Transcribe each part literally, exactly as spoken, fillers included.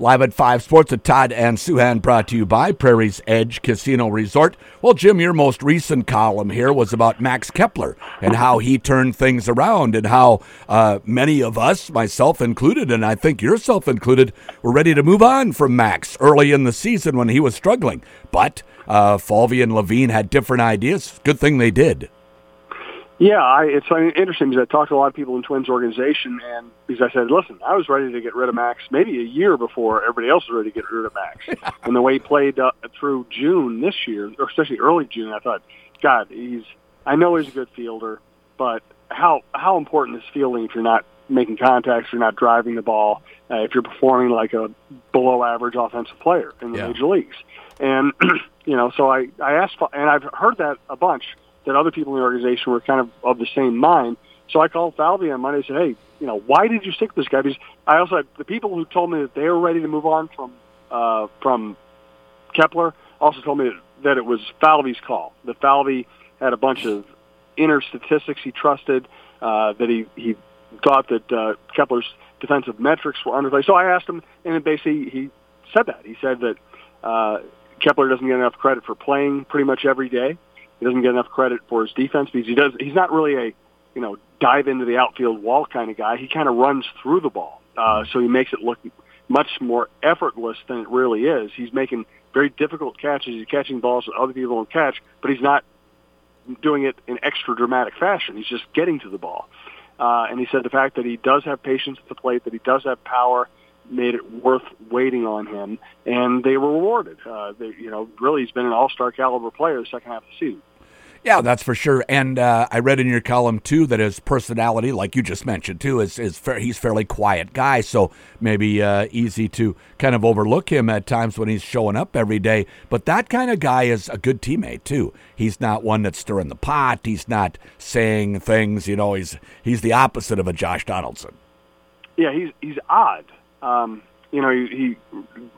Live at five Sports with Todd and Souhan, brought to you by Prairie's Edge Casino Resort. Well, Jim, your most recent column here was about Max Kepler and how he turned things around and how uh, many of us, myself included, and I think yourself included, were ready to move on from Max early in the season when he was struggling. But uh, Falvey and Levine had different ideas. Good thing they did. Yeah, I, it's I mean, interesting because I talked to a lot of people in Twins organization, and because I said, listen, I was ready to get rid of Max maybe a year before everybody else was ready to get rid of Max. And the way he played uh, through June this year, or especially early June, I thought, God, he's I know he's a good fielder, but how how important is fielding if you're not making contacts, you're not driving the ball, uh, if you're performing like a below-average offensive player in the yeah. major leagues? And, you know, so I, I asked, and I've heard that a bunch, that other people in the organization were kind of of the same mind. So I called Falvey on Monday and said, hey, you know, why did you stick with this guy? Because I also had the people who told me that they were ready to move on from uh, from Kepler also told me that it was Falvey's call, that Falvey had a bunch of inner statistics he trusted, uh, that he, he thought that uh, Kepler's defensive metrics were undervalued. So I asked him, and basically he said that. He said that uh, Kepler doesn't get enough credit for playing pretty much every day. He doesn't get enough credit for his defense because he does. He's not really a, you know, dive into the outfield wall kind of guy. He kind of runs through the ball, uh, so he makes it look much more effortless than it really is. He's making very difficult catches. He's catching balls that other people don't catch, but he's not doing it in extra dramatic fashion. He's just getting to the ball. Uh, and he said the fact that he does have patience at the plate, that he does have power, made it worth waiting on him, and they were rewarded. Uh, they, you know, really, he's been an all-star caliber player the second half of the season. Yeah, that's for sure. And uh, I read in your column, too, that his personality, like you just mentioned, too, is, is fa- he's a fairly quiet guy, so maybe uh, easy to kind of overlook him at times when he's showing up every day. But that kind of guy is a good teammate, too. He's not one that's stirring the pot. He's not saying things. You know, he's he's the opposite of a Josh Donaldson. Yeah, he's he's odd. Um, you know, he, he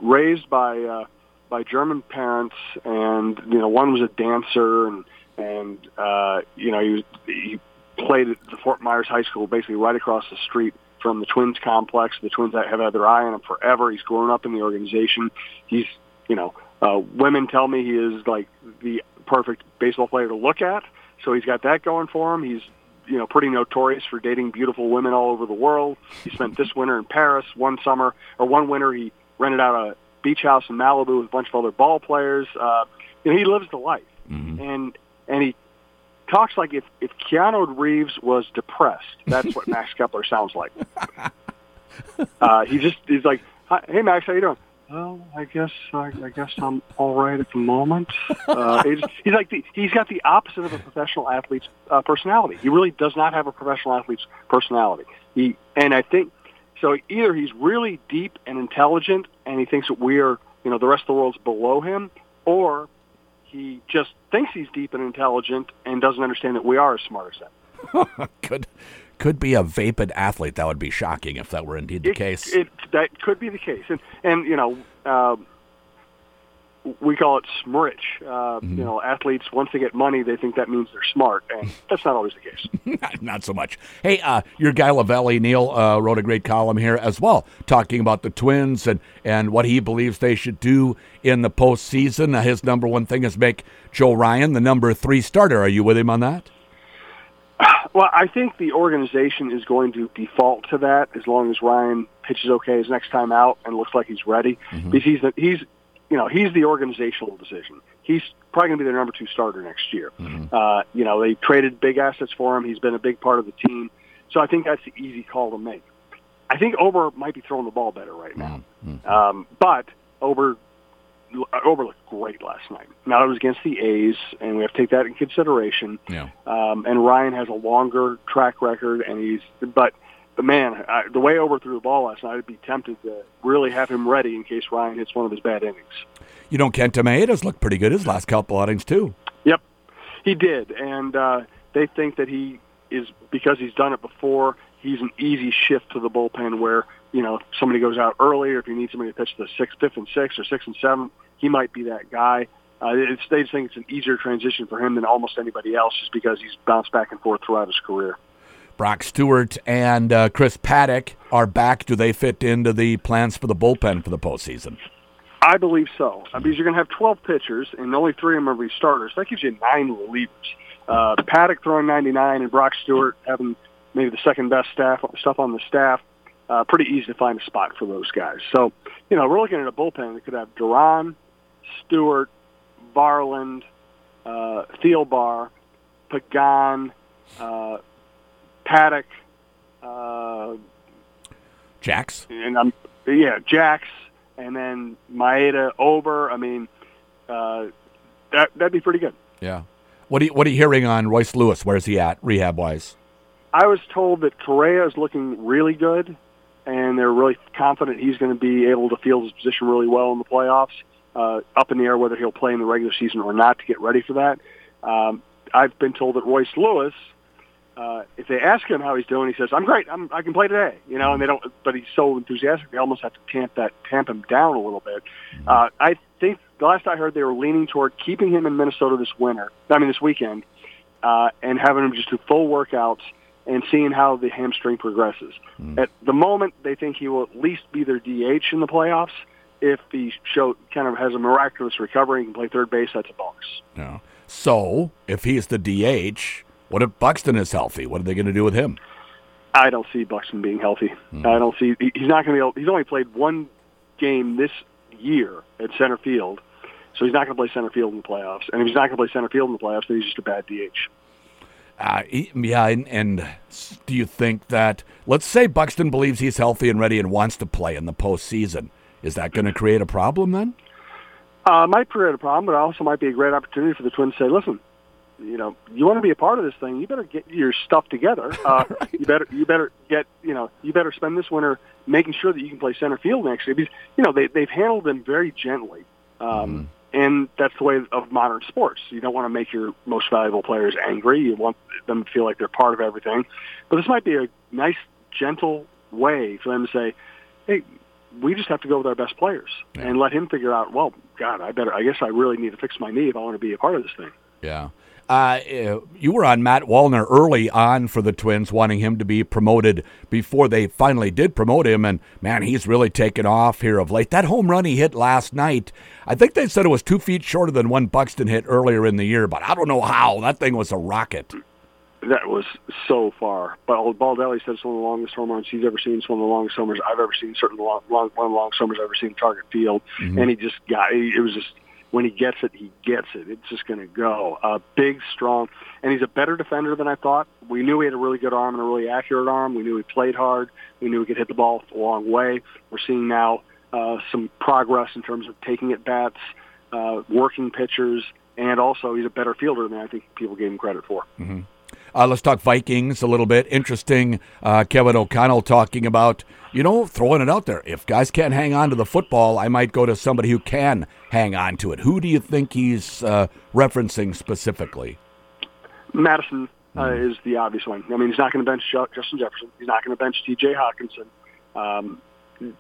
raised by uh, by German parents, and you know, one was a dancer, and and uh, you know, he was, he played at the Fort Myers High School, basically right across the street from the Twins complex. The Twins have had their eye on him forever. He's grown up in the organization. He's, you know, uh, women tell me he is like the perfect baseball player to look at. So he's got that going for him. He's you know, pretty notorious for dating beautiful women all over the world. He spent this winter in Paris. One summer, or one winter, he rented out a beach house in Malibu with a bunch of other ball players. Uh, you know, he lives the life, mm-hmm. and and he talks like if, if Keanu Reeves was depressed. That's what Max Kepler sounds like. Uh, he just he's like, hey Max, how you doing? Well, I guess I, I guess I'm all right at the moment. Uh, he's, he's like the, he's got the opposite of a professional athlete's uh, personality. He really does not have a professional athlete's personality. He and I think so. Either he's really deep and intelligent, and he thinks that we are, you know, the rest of the world's below him, or he just thinks he's deep and intelligent and doesn't understand that we are as smart as him. Good. Could be a vapid athlete. That would be shocking if that were indeed the it, case. It, that could be the case, and and you know, uh, we call it smirch. Uh, mm-hmm. You know, athletes once they get money, they think that means they're smart, and that's not always the case. not, not so much. Hey, uh, your guy Lavelle Neal uh, wrote a great column here as well, talking about the Twins and and what he believes they should do in the postseason. Uh, his number one thing is make Joe Ryan the number three starter. Are you with him on that? Well, I think the organization is going to default to that as long as Ryan pitches okay his next time out and looks like he's ready. Mm-hmm. Because he's, the, he's, you know, he's the organizational decision. He's probably going to be their number two starter next year. Mm-hmm. Uh, you know, they traded big assets for him. He's been a big part of the team. So I think that's the easy call to make. I think Ober might be throwing the ball better right now. Mm-hmm. Um, but Ober, Ober looked great last night. Now it was against the A's, and we have to take that in consideration. Yeah. Um, and Ryan has a longer track record, and he's but but man, I, the way Ober threw the ball last night, I'd be tempted to really have him ready in case Ryan hits one of his bad innings. You know, Kenta Maeda's looked pretty good his last couple outings too. Yep, he did, and uh, they think that he is because he's done it before. He's an easy shift to the bullpen where, you know, if somebody goes out early or if you need somebody to pitch the sixth, fifth and sixth or sixth and seventh, he might be that guy. Uh, it's, they just think it's an easier transition for him than almost anybody else just because he's bounced back and forth throughout his career. Brock Stewart and uh, Chris Paddock are back. Do they fit into the plans for the bullpen for the postseason? I believe so. I mean, you're going to have twelve pitchers, and only three of them are starters. That gives you nine relievers. Uh, Paddock throwing ninety-nine and Brock Stewart having maybe the second-best staff stuff on the staff. Uh, pretty easy to find a spot for those guys. So, you know, we're looking at a bullpen that could have Duran, Stewart, Varland, uh, Thielbar, Pagan, uh, Paddock, uh, Jax, and I'm, yeah, Jax, and then Maeda, Ober. I mean, uh, that that'd be pretty good. Yeah. What are you, what are you hearing on Royce Lewis? Where's he at rehab wise? I was told that Correa is looking really good, and they're really confident he's going to be able to field his position really well in the playoffs. Uh, up in the air whether he'll play in the regular season or not to get ready for that. Um, I've been told that Royce Lewis, uh, if they ask him how he's doing, he says, "I'm great. I'm, I can play today." You know, and they don't. But he's so enthusiastic, they almost have to tamp that tamp him down a little bit. Uh, I think the last I heard, they were leaning toward keeping him in Minnesota this winter. I mean, this weekend, uh, and having him just do full workouts and seeing how the hamstring progresses. Mm. At the moment, they think he will at least be their D H in the playoffs. If he show kind of has a miraculous recovery and can play third base, that's a bonus. Yeah. So if he's the D H, what if Buxton is healthy? What are they going to do with him? I don't see Buxton being healthy. Mm. I don't see he's not going to be able, he's only played one game this year at center field, so he's not going to play center field in the playoffs. And if he's not going to play center field in the playoffs, then he's just a bad D H. Uh, yeah, and, and do you think that, let's say Buxton believes he's healthy and ready and wants to play in the postseason. Is that going to create a problem then? Uh, might create a problem, but it also might be a great opportunity for the Twins to say, "Listen, you know, you want to be a part of this thing. You better get your stuff together. Uh, right. You better, you better get, you know, you better spend this winter making sure that you can play center field next year." Because you know they they've handled them very gently, um, mm. and that's the way of modern sports. You don't want to make your most valuable players angry. You want them to feel like they're part of everything. But this might be a nice, gentle way for them to say, "Hey, we just have to go with our best players," yeah, and let him figure out, well, God, I better, I guess I really need to fix my knee if I want to be a part of this thing. Yeah. Uh, you were on Matt Wallner early on for the Twins, wanting him to be promoted before they finally did promote him, and, man, he's really taken off here of late. That home run he hit last night, I think they said it was two feet shorter than one Buxton hit earlier in the year, but I don't know how. That thing was a rocket. That was so far. But Baldelli said it's one of the longest home runs he's ever seen. It's one of the longest home runs I've ever seen. Certainly long, long, one of the longest home runs I've ever seen at Target Field. Mm-hmm. And he just got it. It was just when he gets it, he gets it. It's just going to go. Uh, big, strong. And he's a better defender than I thought. We knew he had a really good arm and a really accurate arm. We knew he played hard. We knew he could hit the ball a long way. We're seeing now uh, some progress in terms of taking at bats, uh, working pitchers, and also he's a better fielder than I think people gave him credit for. Mm-hmm. Uh, let's talk Vikings a little bit. Interesting, uh, Kevin O'Connell talking about, you know, throwing it out there. If guys can't hang on to the football, I might go to somebody who can hang on to it. Who do you think he's uh, referencing specifically? Madison uh, mm-hmm. is the obvious one. I mean, he's not going to bench Justin Jefferson. He's not going to bench T J Hawkinson. Um,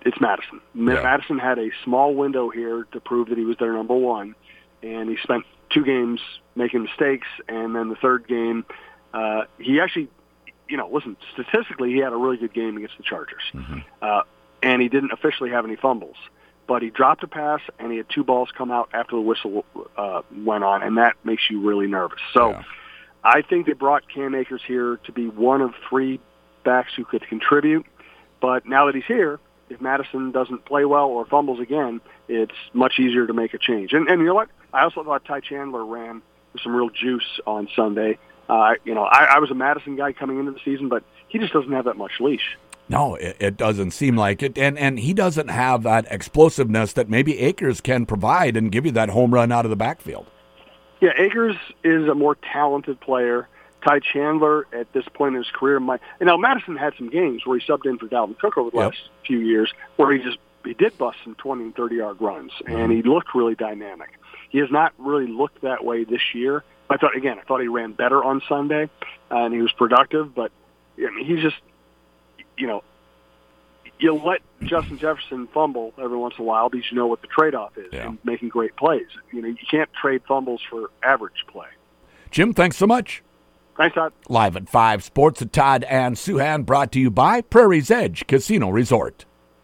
it's Madison. Yeah. Madison had a small window here to prove that he was their number one, and he spent two games making mistakes, and then the third game, Uh, he actually, you know, listen, statistically, he had a really good game against the Chargers. Mm-hmm. Uh, and he didn't officially have any fumbles. But he dropped a pass, and he had two balls come out after the whistle uh, went on, and that makes you really nervous. So yeah. I think they brought Cam Akers here to be one of three backs who could contribute. But now that he's here, if Madison doesn't play well or fumbles again, it's much easier to make a change. And, and you know what? I also thought Ty Chandler ran with some real juice on Sunday. Uh, you know, I, I was a Madison guy coming into the season, but he just doesn't have that much leash. No, it, it doesn't seem like it. And and he doesn't have that explosiveness that maybe Akers can provide and give you that home run out of the backfield. Yeah, Akers is a more talented player. Ty Chandler, at this point in his career, might, and now Madison had some games where he subbed in for Dalvin Cook over the yep. last few years where he just he did bust some twenty- and thirty-yard runs, mm-hmm. and he looked really dynamic. He has not really looked that way this year. I thought, again, I thought he ran better on Sunday, uh, and he was productive, but I mean, he's just, you know, you let Justin Jefferson fumble every once in a while because you know what the trade-off is yeah. in making great plays. You know, you can't trade fumbles for average play. Jim, thanks so much. Thanks, Todd. Live at five, Sports of Todd and Souhan, brought to you by Prairie's Edge Casino Resort.